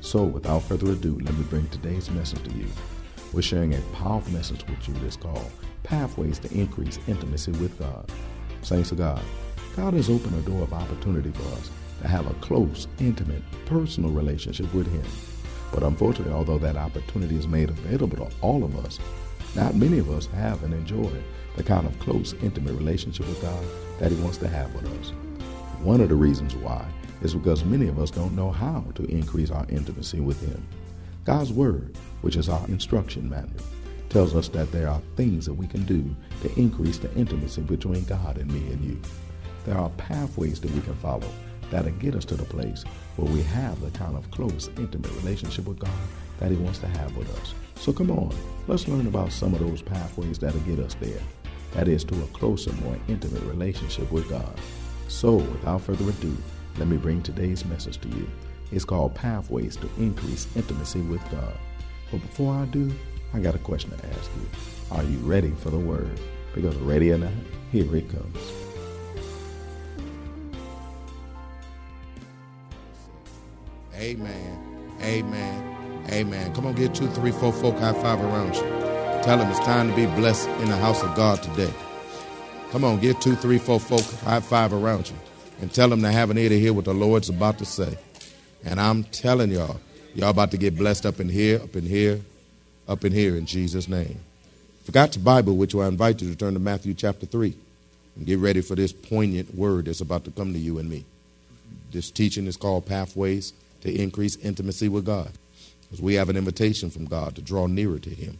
So, without further ado, let me bring today's message to you. We're sharing a powerful message with you that's called Pathways to Increase Intimacy with God. Saints of God, God has opened a door of opportunity for us to have a close, intimate, personal relationship with Him. But unfortunately, although that opportunity is made available to all of us, not many of us have and enjoy the kind of close, intimate relationship with God that He wants to have with us. One of the reasons why is because many of us don't know how to increase our intimacy with Him. God's Word, which is our instruction manual, tells us that there are things that we can do to increase the intimacy between God and me and you. There are pathways that we can follow that'll get us to the place where we have the kind of close, intimate relationship with God that He wants to have with us. So come on, let's learn about some of those pathways that'll get us there. That is, to a closer, more intimate relationship with God. So, without further ado, let me bring today's message to you. It's called Pathways to Increase Intimacy with God. But before I do, I got a question to ask you. Are you ready for the Word? Because ready or not, here it comes. Amen. Amen. Amen. Come on, get 2, 3, 4, 5 around you. Tell them it's time to be blessed in the house of God today. Come on, get 2, 3, 4, 5 around you. And tell them to have an ear to hear what the Lord's about to say. And I'm telling y'all, y'all about to get blessed up in here, up in here, up in here in Jesus' name. If you got your Bible, which I invite you to turn to Matthew chapter 3. And get ready for this poignant word that's about to come to you and me. This teaching is called Pathways to Increase Intimacy with God. Because we have an invitation from God to draw nearer to Him.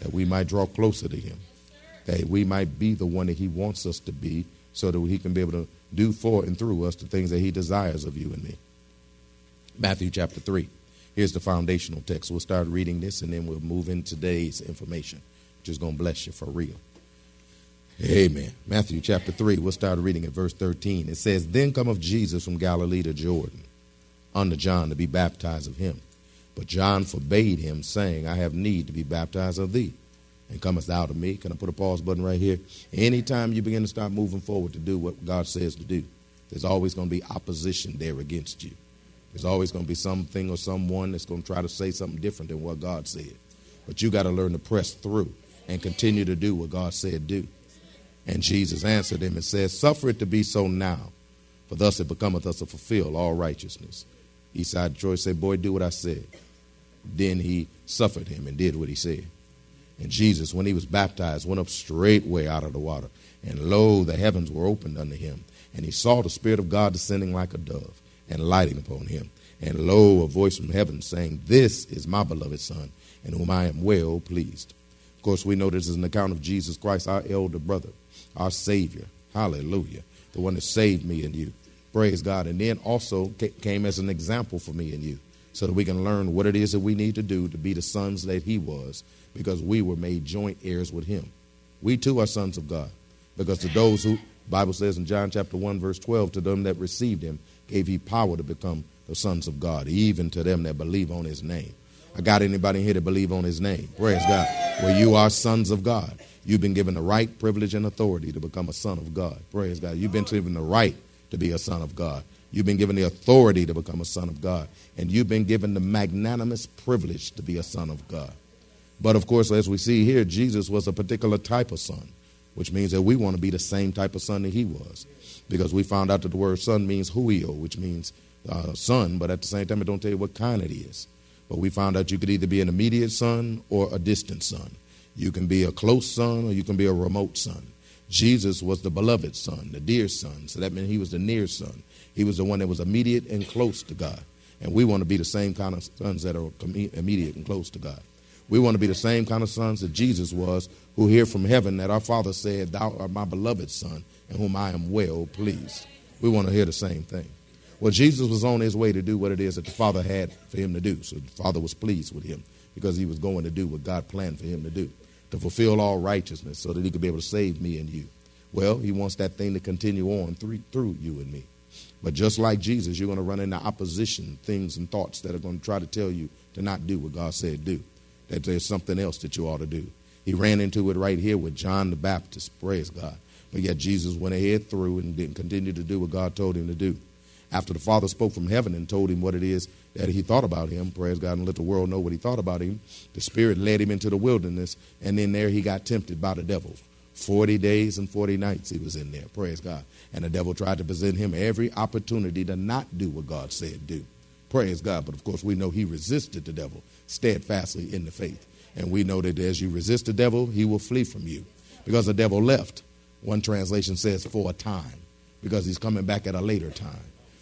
That we might draw closer to Him. That we might be the one that He wants us to be. So that He can be able to do for and through us the things that He desires of you and me. Matthew chapter 3. Here's the foundational text. We'll start reading this and then we'll move in today's information, which is going to bless you for real. Amen. Matthew chapter 3. We'll start reading at verse 13. It says, Then cometh Jesus from Galilee to Jordan, unto John to be baptized of him. But John forbade him, saying, I have need to be baptized of thee, and comest out of me. Can I put a pause button right here? Anytime you begin to start moving forward to do what God says to do, there's always going to be opposition there against you. There's always going to be something or someone that's going to try to say something different than what God said. But you got to learn to press through and continue to do what God said do. And Jesus answered him and said, Suffer it to be so now, for thus it becometh us to fulfill all righteousness. Eastside Detroit said, Boy, do what I said. Then he suffered him and did what he said. And Jesus, when he was baptized, went up straightway out of the water. And lo, the heavens were opened unto him. And he saw the Spirit of God descending like a dove and lighting upon him. And lo, a voice from heaven saying, This is my beloved Son, in whom I am well pleased. Of course, we know this is an account of Jesus Christ, our elder brother, our Savior. Hallelujah. The one that saved me and you. Praise God. And then also came as an example for me and you, so that we can learn what it is that we need to do to be the sons that he was, because we were made joint heirs with him. We too are sons of God, because to those who, the Bible says in John chapter 1, verse 12, to them that received him, gave he power to become the sons of God, even to them that believe on his name. I got anybody here that believe on his name. Praise God. Well, you are sons of God. You've been given the right, privilege, and authority to become a son of God. Praise God. You've been given the right to be a son of God. You've been given the authority to become a son of God. And you've been given the magnanimous privilege to be a son of God. But, of course, as we see here, Jesus was a particular type of son, which means that we want to be the same type of son that he was, because we found out that the word son means huio, which means son, but at the same time, it don't tell you what kind it is. But we found out you could either be an immediate son or a distant son. You can be a close son or you can be a remote son. Jesus was the beloved son, the dear son. So that meant he was the near son. He was the one that was immediate and close to God. And we want to be the same kind of sons that are immediate and close to God. We want to be the same kind of sons that Jesus was, who hear from heaven that our Father said, "Thou art my beloved son, in whom I am well pleased." We want to hear the same thing. Well, Jesus was on his way to do what it is that the Father had for him to do. So the Father was pleased with him because he was going to do what God planned for him to do, to fulfill all righteousness so that he could be able to save me and you. Well, he wants that thing to continue on through you and me. But just like Jesus, you're going to run into opposition, things and thoughts that are going to try to tell you to not do what God said do, that there's something else that you ought to do. He ran into it right here with John the Baptist, praise God. But yet Jesus went ahead through and didn't continue to do what God told him to do. After the Father spoke from heaven and told him what it is that he thought about him, praise God, and let the world know what he thought about him, the Spirit led him into the wilderness, and in there he got tempted by the devil. 40 days and 40 nights he was in there, praise God. And the devil tried to present him every opportunity to not do what God said do, praise God. But, of course, we know he resisted the devil steadfastly in the faith. And we know that as you resist the devil, he will flee from you because the devil left. One translation says for a time, because he's coming back at a later time.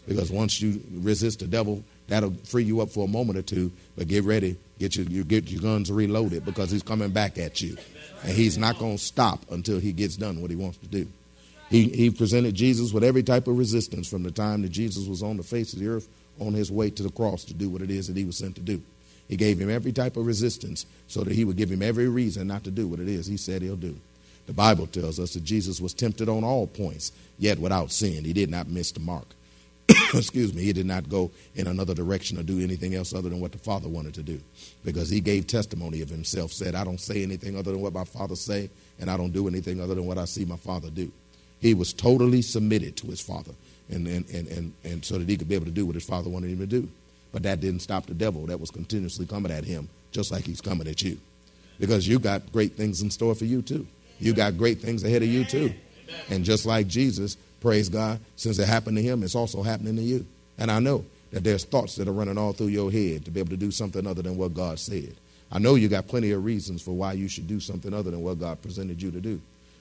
Because once you resist the devil, that'll free you up for a moment or two. But get ready, get your guns reloaded, because he's coming back at you. And he's not going to stop until he gets done what he wants to do. He presented Jesus with every type of resistance from the time that Jesus was on the face of the earth on his way to the cross to do what it is that he was sent to do. He gave him every type of resistance so that he would give him every reason not to do what it is he said he'll do. The Bible tells us that Jesus was tempted on all points, yet without sin. He did not miss the mark. Excuse me, he did not go in another direction or do anything else other than what the Father wanted to do, because he gave testimony of himself, said, "I don't say anything other than what my Father say, and I don't do anything other than what I see my Father do." He was totally submitted to his Father and so that he could be able to do what his Father wanted him to do. But that didn't stop the devil. That was continuously coming at him, just like he's coming at you, because you got great things in store for you too. You got great things ahead of you too. And just like Jesus, praise God, since it happened to him, it's also happening to you. And I know that there's thoughts that are running all through your head to be able to do something other than what God said. I know you got plenty of reasons for why you should do something other than what God presented you to do.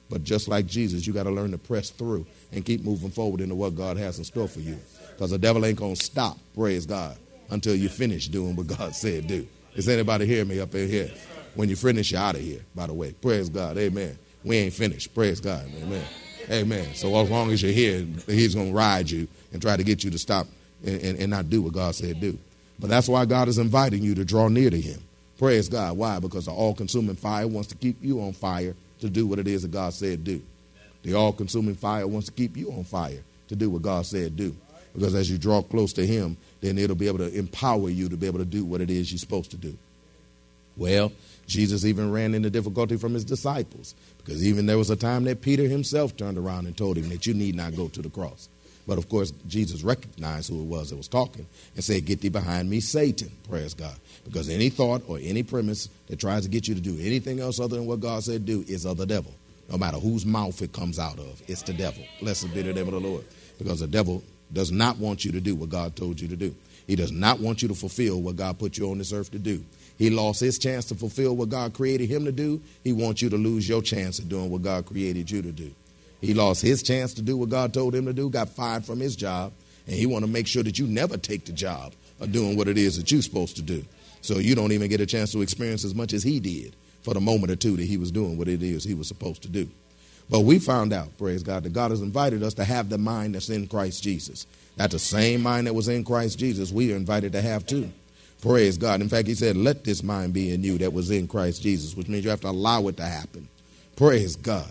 But just like Jesus, you got to learn to press through and keep moving forward into what God has in store for you, because the devil ain't going to stop, praise God, until you finish doing what God said do. Is anybody hearing me up in here? When you finish, you're out of here, by the way. Praise God. Amen. We ain't finished. Praise God. Amen. Amen. So as long as you're here, he's going to ride you and try to get you to stop and not do what God said do. But that's why God is inviting you to draw near to him. Praise God. Why? Because the all-consuming fire wants to keep you on fire to do what it is that God said do. The all-consuming fire wants to keep you on fire to do what God said do. Because as you draw close to him, then it'll be able to empower you to be able to do what it is you're supposed to do. Well, Jesus even ran into difficulty from his disciples, because even there was a time that Peter himself turned around and told him that you need not go to the cross. But, of course, Jesus recognized who it was that was talking and said, "Get thee behind me, Satan," praise God, because any thought or any premise that tries to get you to do anything else other than what God said do is of the devil. No matter whose mouth it comes out of, it's the devil. Blessed be the name of the Lord, because the devil does not want you to do what God told you to do. He does not want you to fulfill what God put you on this earth to do. He lost his chance to fulfill what God created him to do. He wants you to lose your chance of doing what God created you to do. He lost his chance to do what God told him to do, got fired from his job, and he wants to make sure that you never take the job of doing what it is that you're supposed to do. So you don't even get a chance to experience as much as he did for the moment or two that he was doing what it is he was supposed to do. But we found out, praise God, that God has invited us to have the mind that's in Christ Jesus. That the same mind that was in Christ Jesus, we are invited to have too. Praise God. In fact, he said, "Let this mind be in you that was in Christ Jesus," which means you have to allow it to happen. Praise God.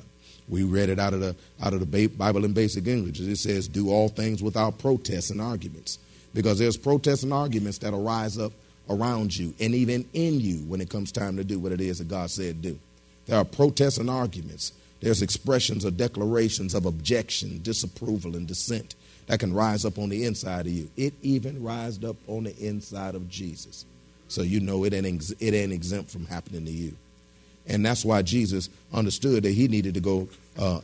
We read it out of the Bible in basic English. It says, "Do all things without protests and arguments," because there's protests and arguments that arise up around you and even in you when it comes time to do what it is that God said do. There are protests and arguments. There's expressions or declarations of objection, disapproval, and dissent that can rise up on the inside of you. It even rised up on the inside of Jesus. So you know it ain't exempt from happening to you. And that's why Jesus understood that he needed to go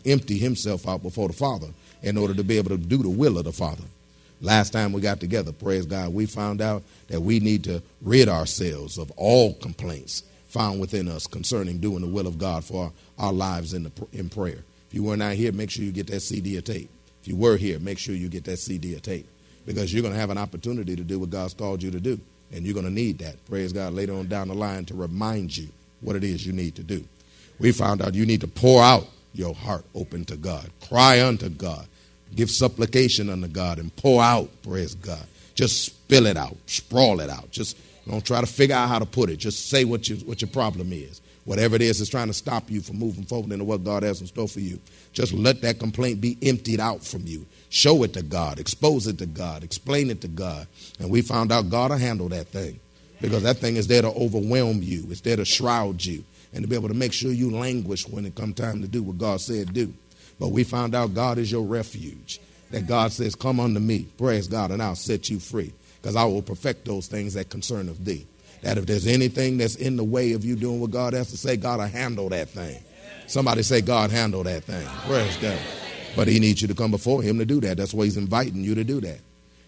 empty himself out before the Father in order to be able to do the will of the Father. Last time we got together, praise God, we found out that we need to rid ourselves of all complaints found within us concerning doing the will of God for our lives in prayer. If you were not here, make sure you get that CD or tape. If you were here, make sure you get that CD or tape, because you're going to have an opportunity to do what God's called you to do, and you're going to need that, praise God, later on down the line to remind you what it is you need to do. We found out you need to pour out your heart open to God, cry unto God, give supplication unto God, and pour out, praise God. Just spill it out, sprawl it out. Just don't try to figure out how to put it. Just say what your problem is. Whatever it is that's trying to stop you from moving forward into what God has in store for you, just let that complaint be emptied out from you. Show it to God. Expose it to God. Explain it to God. And we found out God will handle that thing, because that thing is there to overwhelm you. It's there to shroud you and to be able to make sure you languish when it comes time to do what God said do. But we found out God is your refuge, that God says, come unto me, praise God, and I'll set you free, because I will perfect those things that concern of thee. That if there's anything that's in the way of you doing what God has to say, God will handle that thing. Somebody say, God handle that thing. Praise God. But he needs you to come before him to do that. That's why he's inviting you to do that.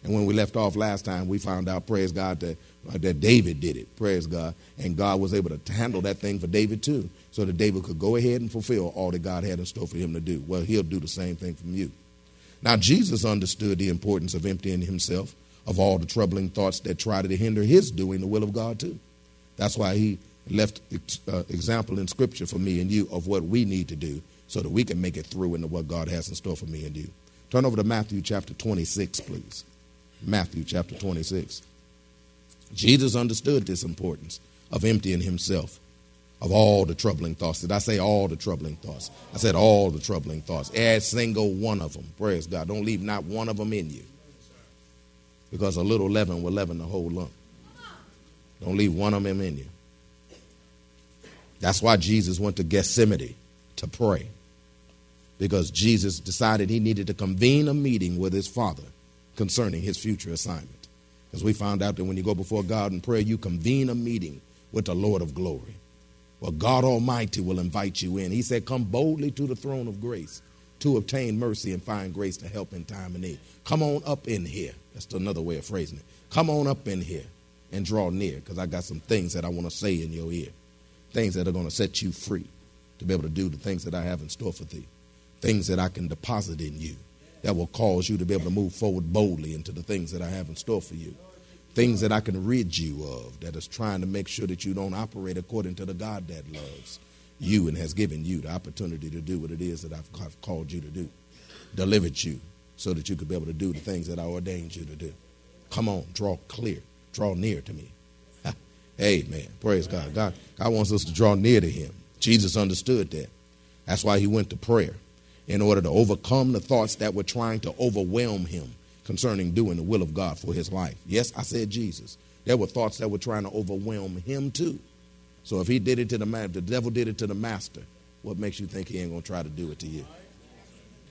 And when we left off last time, we found out, praise God, that David did it, praise God. And God was able to handle that thing for David too, so that David could go ahead and fulfill all that God had in store for him to do. Well, he'll do the same thing from you. Now, Jesus understood the importance of emptying himself of all the troubling thoughts that try to hinder his doing the will of God too. That's why he left example in Scripture for me and you of what we need to do so that we can make it through into what God has in store for me and you. Turn over to Matthew chapter 26, please. Matthew chapter 26. Jesus understood this importance of emptying himself of all the troubling thoughts. Did I say all the troubling thoughts? I said all the troubling thoughts. Every single one of them. Praise God. Don't leave not one of them in you, because a little leaven will leaven the whole lump. Don't leave one of them in you. That's why Jesus went to Gethsemane to pray, because Jesus decided he needed to convene a meeting with his Father concerning his future assignment. Because we found out that when you go before God in prayer, you convene a meeting with the Lord of glory. Well, God Almighty will invite you in. He said, come boldly to the throne of grace to obtain mercy and find grace to help in time of need. Come on up in here. That's another way of phrasing it. Come on up in here and draw near, because I got some things that I want to say in your ear, things that are going to set you free to be able to do the things that I have in store for thee, things that I can deposit in you that will cause you to be able to move forward boldly into the things that I have in store for you, things that I can rid you of that is trying to make sure that you don't operate according to the God that loves you and has given you the opportunity to do what it is that I've called you to do, delivered you so that you could be able to do the things that I ordained you to do. Come on, draw near to me. Amen. Praise God. God wants us to draw near to him. Jesus understood that. That's why he went to prayer, in order to overcome the thoughts that were trying to overwhelm him concerning doing the will of God for his life. Yes, I said Jesus. There were thoughts that were trying to overwhelm him too. So if he did it to the man, if the devil did it to the master, what makes you think he ain't going to try to do it to you?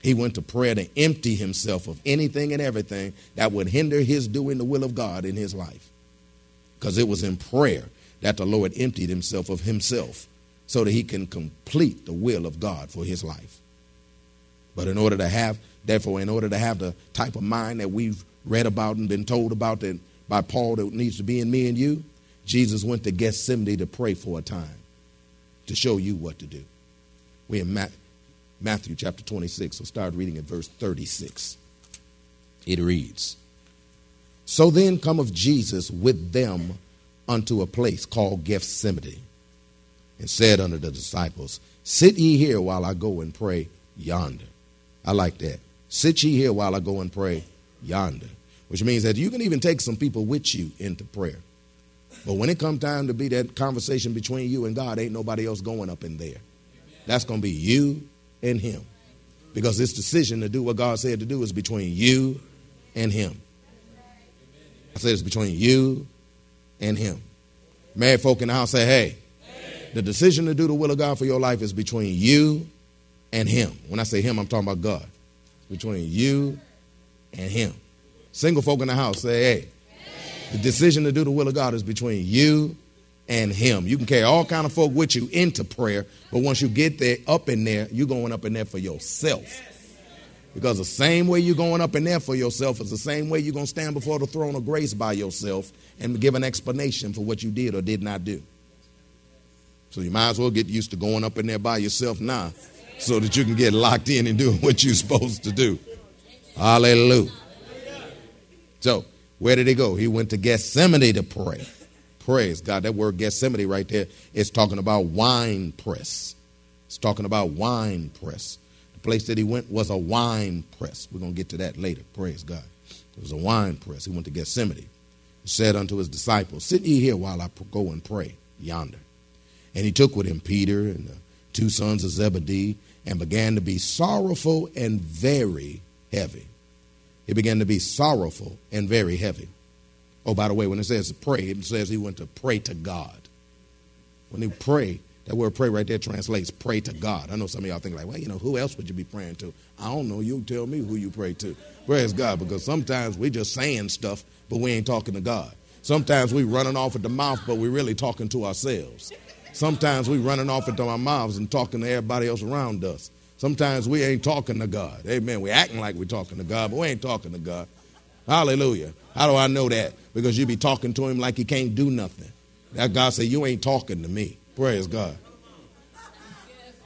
He went to prayer to empty himself of anything and everything that would hinder his doing the will of God in his life, because it was in prayer that the Lord emptied himself of himself so that he can complete the will of God for his life. But in order to have the type of mind that we've read about and been told about that by Paul that needs to be in me and you, Jesus went to Gethsemane to pray for a time to show you what to do. We're in Matthew chapter 26. We'll start reading at verse 36. It reads, "So then cometh Jesus with them unto a place called Gethsemane, and said unto the disciples, Sit ye here while I go and pray yonder." I like that. Sit ye here while I go and pray yonder, which means that you can even take some people with you into prayer. But when it comes time to be that conversation between you and God, ain't nobody else going up in there. That's going to be you and him, because this decision to do what God said to do is between you and him. I said it's between you and him. Married folk in the house say, hey, the decision to do the will of God for your life is between you and him. When I say him, I'm talking about God. Between you and him. Single folk in the house say, hey, the decision to do the will of God is between you and him. You can carry all kind of folk with you into prayer, but once you get there, up in there, you're going up in there for yourself. Because the same way you're going up in there for yourself is the same way you're going to stand before the throne of grace by yourself and give an explanation for what you did or did not do. So you might as well get used to going up in there by yourself now so that you can get locked in and doing what you're supposed to do. Hallelujah. So where did he go? He went to Gethsemane to pray. Praise God. That word Gethsemane right there is talking about wine press. It's talking about wine press. The place that he went was a wine press. We're going to get to that later. Praise God. It was a wine press. He went to Gethsemane. He said unto his disciples, sit ye here while I go and pray yonder. And he took with him Peter and the two sons of Zebedee and began to be sorrowful and very heavy. He began to be sorrowful and very heavy. Oh, by the way, when it says pray, it says he went to pray to God. When he prayed, that word pray right there translates pray to God. I know some of y'all think like, well, you know, who else would you be praying to? I don't know. You tell me who you pray to. Praise God, because sometimes we're just saying stuff, but we ain't talking to God. Sometimes we're running off at the mouth, but we're really talking to ourselves. Sometimes we're running off into our mouths and talking to everybody else around us. Sometimes we ain't talking to God. Amen. We're acting like we're talking to God, but we ain't talking to God. Hallelujah. How do I know that? Because you be talking to him like he can't do nothing. That God said, you ain't talking to me. Praise God.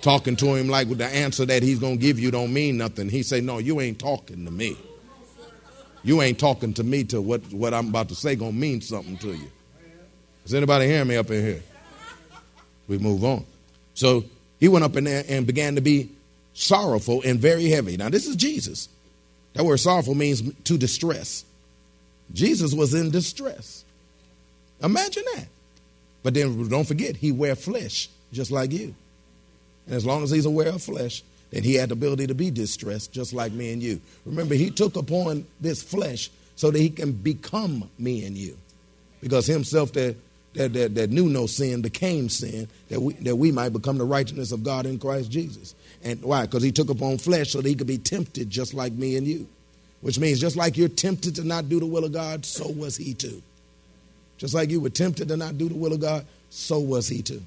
Talking to him like with the answer that he's going to give you don't mean nothing. He said, no, you ain't talking to me. You ain't talking to me till what I'm about to say going to mean something to you. Does anybody hear me up in here? We move on. So he went up in there and began to be sorrowful and very heavy. Now, this is Jesus. That word sorrowful means to distress. Jesus was in distress. Imagine that. But then don't forget, he wear flesh just like you. And as long as he's aware of flesh, then he had the ability to be distressed just like me and you. Remember, he took upon this flesh so that he can become me and you. Because himself that knew no sin became sin, that we might become the righteousness of God in Christ Jesus. And why? Because he took upon flesh so that he could be tempted just like me and you. Which means just like you're tempted to not do the will of God, so was he too. Just like you were tempted to not do the will of God, so was he too.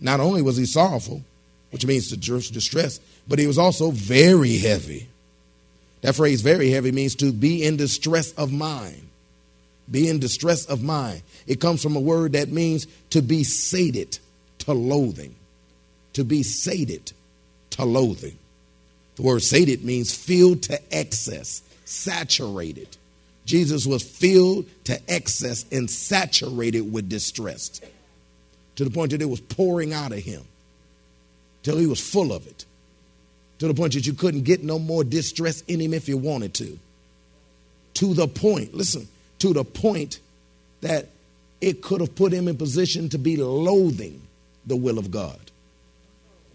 Not only was he sorrowful, which means to distress, but he was also very heavy. That phrase very heavy means to be in distress of mind. Be in distress of mind. It comes from a word that means to be sated to loathing. To be sated to loathing. The word sated means filled to excess, saturated. Jesus was filled to excess and saturated with distress to the point that it was pouring out of him till he was full of it, to the point that you couldn't get no more distress in him if you wanted to. To the point, listen, to the point that it could have put him in position to be loathing the will of God.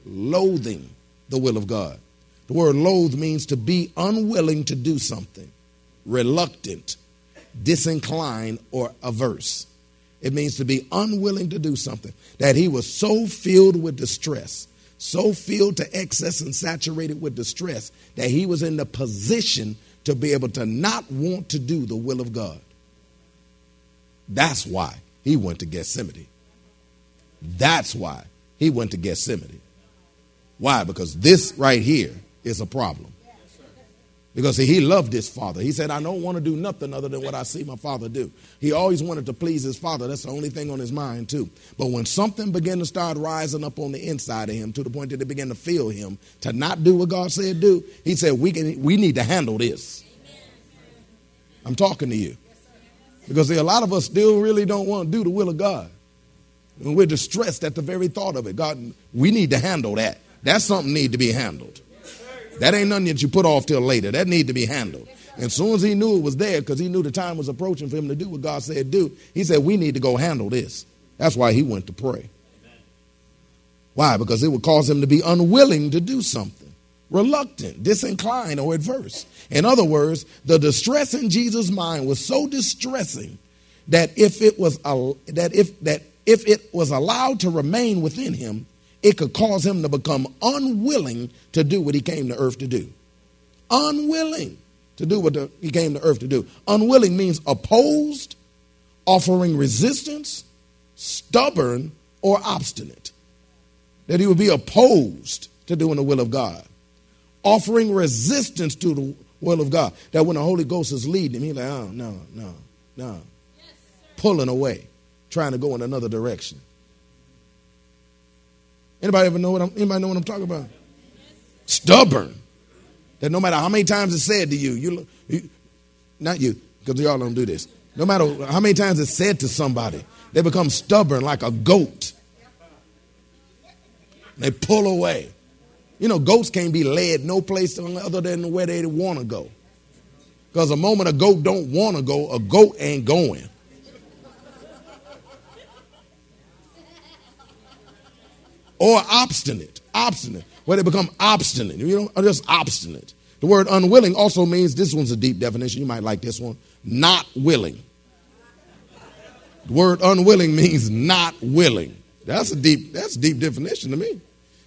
Loathing the will of God. The word loathe means to be unwilling to do something, reluctant, disinclined, or averse. It means to be unwilling to do something, that he was so filled with distress, so filled to excess and saturated with distress, that he was in the position to be able to not want to do the will of God. That's why he went to Gethsemane. That's why he went to Gethsemane. Why? Because this right here is a problem. Because see, he loved his father. He said, I don't want to do nothing other than what I see my father do. He always wanted to please his father. That's the only thing on his mind too. But when something began to start rising up on the inside of him to the point that it began to feel him to not do what God said do, he said, we need to handle this. I'm talking to you. Because see, a lot of us still really don't want to do the will of God. And we're distressed at the very thought of it. God, we need to handle that. That's something need to be handled. That ain't nothing that you put off till later. That need to be handled. And as soon as he knew it was there, because he knew the time was approaching for him to do what God said do, he said, we need to go handle this. That's why he went to pray. Why? Because it would cause him to be unwilling to do something, reluctant, disinclined, or adverse. In other words, the distress in Jesus' mind was so distressing that if it was allowed to remain within him, it could cause him to become unwilling to do what he came to earth to do. Unwilling to do what he came to earth to do. Unwilling means opposed, offering resistance, stubborn, or obstinate. That he would be opposed to doing the will of God. offering resistance to the will of God. That when the Holy Ghost is leading him, he's like, oh, no. Yes, pulling away, trying to go in another direction. Anybody know what I'm talking about? Yes. Stubborn. That no matter how many times it's said to you, not you, because y'all don't do this. No matter how many times it's said to somebody, they become stubborn like a goat. They pull away. You know, goats can't be led no place other than where they want to go. Because the moment a goat don't want to go, a goat ain't going. Or obstinate, where they become obstinate. You know, just obstinate. The word unwilling also means, this one's a deep definition, you might like this one, not willing. The word unwilling means not willing. That's a deep definition to me.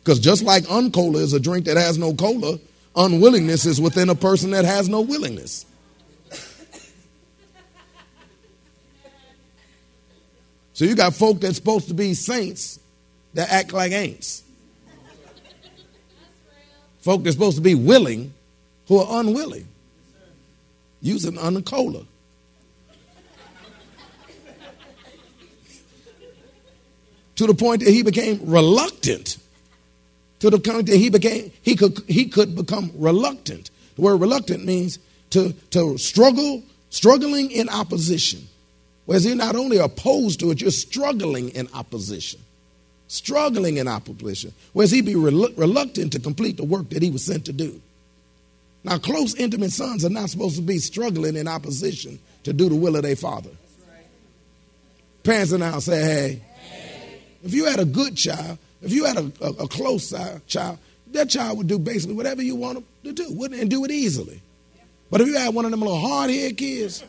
Because just like uncola is a drink that has no cola, unwillingness is within a person that has no willingness. So you got folk that's supposed to be saints that act like ain'ts. Folk that's supposed to be willing who are unwilling. Using uncola. To the point that he became reluctant. To the point that he could become reluctant. The word reluctant means to struggle, struggling in opposition. Whereas you're not only opposed to it, you're struggling in opposition. Struggling in opposition. Whereas he'd be reluctant to complete the work that he was sent to do. Now, close, intimate sons are not supposed to be struggling in opposition to do the will of their father. Right. Parents are now say, hey. If you had a good child, if you had a close child, that child would do basically whatever you want them to do, wouldn't, and do it easily. But if you had one of them little hard-headed kids,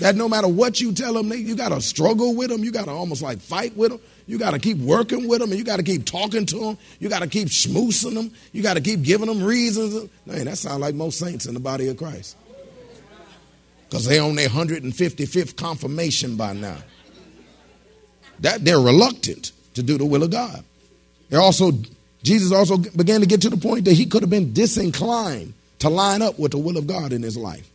that no matter what you tell them, you got to struggle with them, you got to almost like fight with them, you got to keep working with them, and you got to keep talking to them, you got to keep schmoosing them, you got to keep giving them reasons. Man, that sounds like most saints in the body of Christ. Because they're on their 155th confirmation by now. That they're reluctant to do the will of God. Jesus also began to get to the point that he could have been disinclined to line up with the will of God in his life.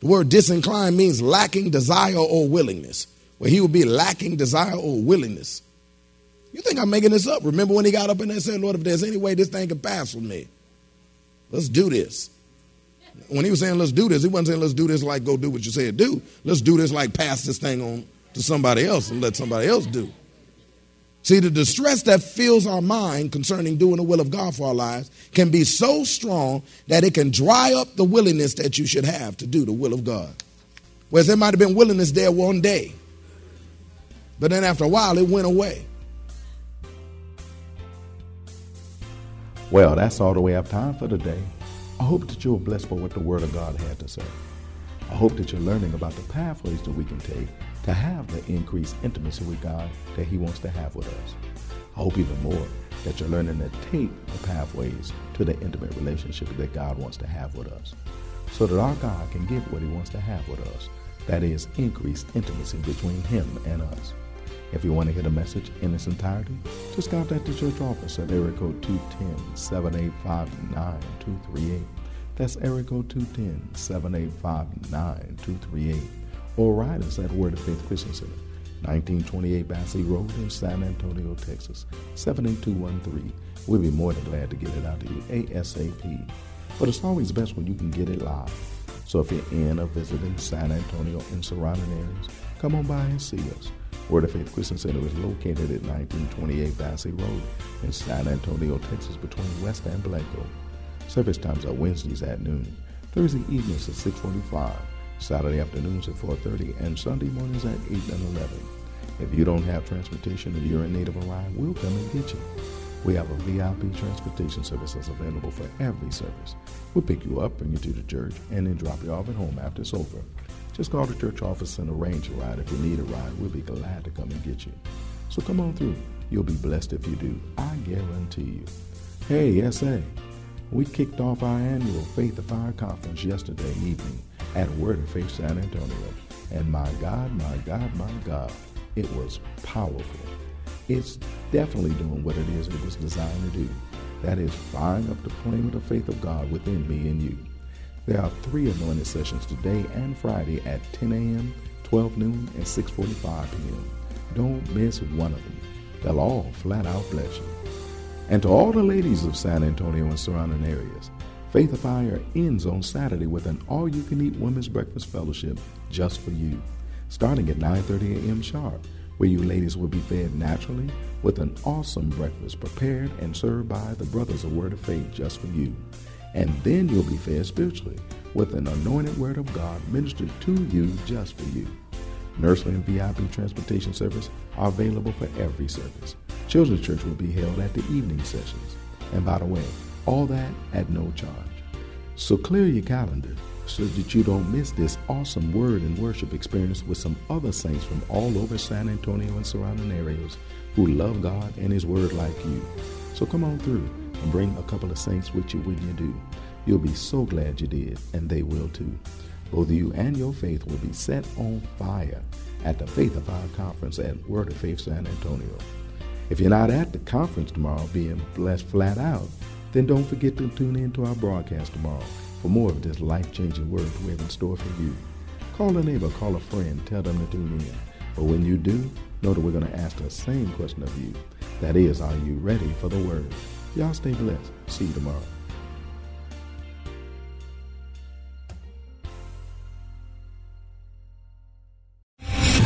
The word disinclined means lacking desire or willingness. Where he would be lacking desire or willingness. You think I'm making this up? Remember when he got up in there and said, Lord, if there's any way this thing can pass from me, let's do this. When he was saying let's do this, he wasn't saying let's do this like go do what you said do. Let's do this like pass this thing on to somebody else and let somebody else do. See, the distress that fills our mind concerning doing the will of God for our lives can be so strong that it can dry up the willingness that you should have to do the will of God. Whereas there might have been willingness there one day, but then after a while it went away. Well, that's all that we have time for today. I hope that you were blessed by what the Word of God had to say. I hope that you're learning about the pathways that we can take to have the increased intimacy with God that He wants to have with us. I hope even more that you're learning to take the pathways to the intimate relationship that God wants to have with us, so that our God can give what He wants to have with us, that is increased intimacy between Him and us. If you want to hear the message in its entirety, just contact the church office at area code 210-785-9238. That's area code 210-785-9238. Or write us at Word of Faith Christian Center, 1928 Bassey Road in San Antonio, Texas, 78213. We'll be more than glad to get it out to you ASAP. But it's always best when you can get it live. So if you're in or visiting San Antonio and surrounding areas, come on by and see us. Word of Faith Christian Center is located at 1928 Bassey Road in San Antonio, Texas, between West and Blanco. Service times are Wednesdays at noon, Thursday evenings at 6:45. Saturday afternoons at 4:30, and Sunday mornings at 8 and 11. If you don't have transportation and you're in need of a ride, we'll come and get you. We have a VIP transportation service that's available for every service. We'll pick you up, bring you to the church, and then drop you off at home after it's over. Just call the church office and arrange a ride. If you need a ride, we'll be glad to come and get you. So come on through. You'll be blessed if you do. I guarantee you. Hey, SA, we kicked off our annual Faith of Fire conference yesterday evening at Word of Faith San Antonio. And my God, my God, my God, it was powerful. It's definitely doing what it is it was designed to do. that is firing up the flame of the faith of God within me and you. There are 3 anointed sessions today and Friday at 10 a.m., 12 noon, and 6:45 p.m. Don't miss one of them. They'll all flat out bless you. And to all the ladies of San Antonio and surrounding areas, Faith of Fire ends on Saturday with an all-you-can-eat women's breakfast fellowship just for you, starting at 9:30 a.m. sharp, where you ladies will be fed naturally with an awesome breakfast prepared and served by the Brothers of Word of Faith just for you. And then you'll be fed spiritually with an anointed Word of God ministered to you just for you. Nursery and VIP transportation service are available for every service. Children's Church will be held at the evening sessions. And by the way, all that at no charge. So clear your calendar so that you don't miss this awesome word and worship experience with some other saints from all over San Antonio and surrounding areas who love God and His Word like you. So come on through and bring a couple of saints with you when you do. You'll be so glad you did, and they will too. Both you and your faith will be set on fire at the Faith of Fire Conference at Word of Faith San Antonio. If you're not at the conference tomorrow being blessed flat out, then don't forget to tune in to our broadcast tomorrow for more of this life-changing word we have in store for you. Call a neighbor, call a friend, tell them to tune in. But when you do, know that we're going to ask the same question of you. That is, are you ready for the word? Y'all stay blessed. See you tomorrow.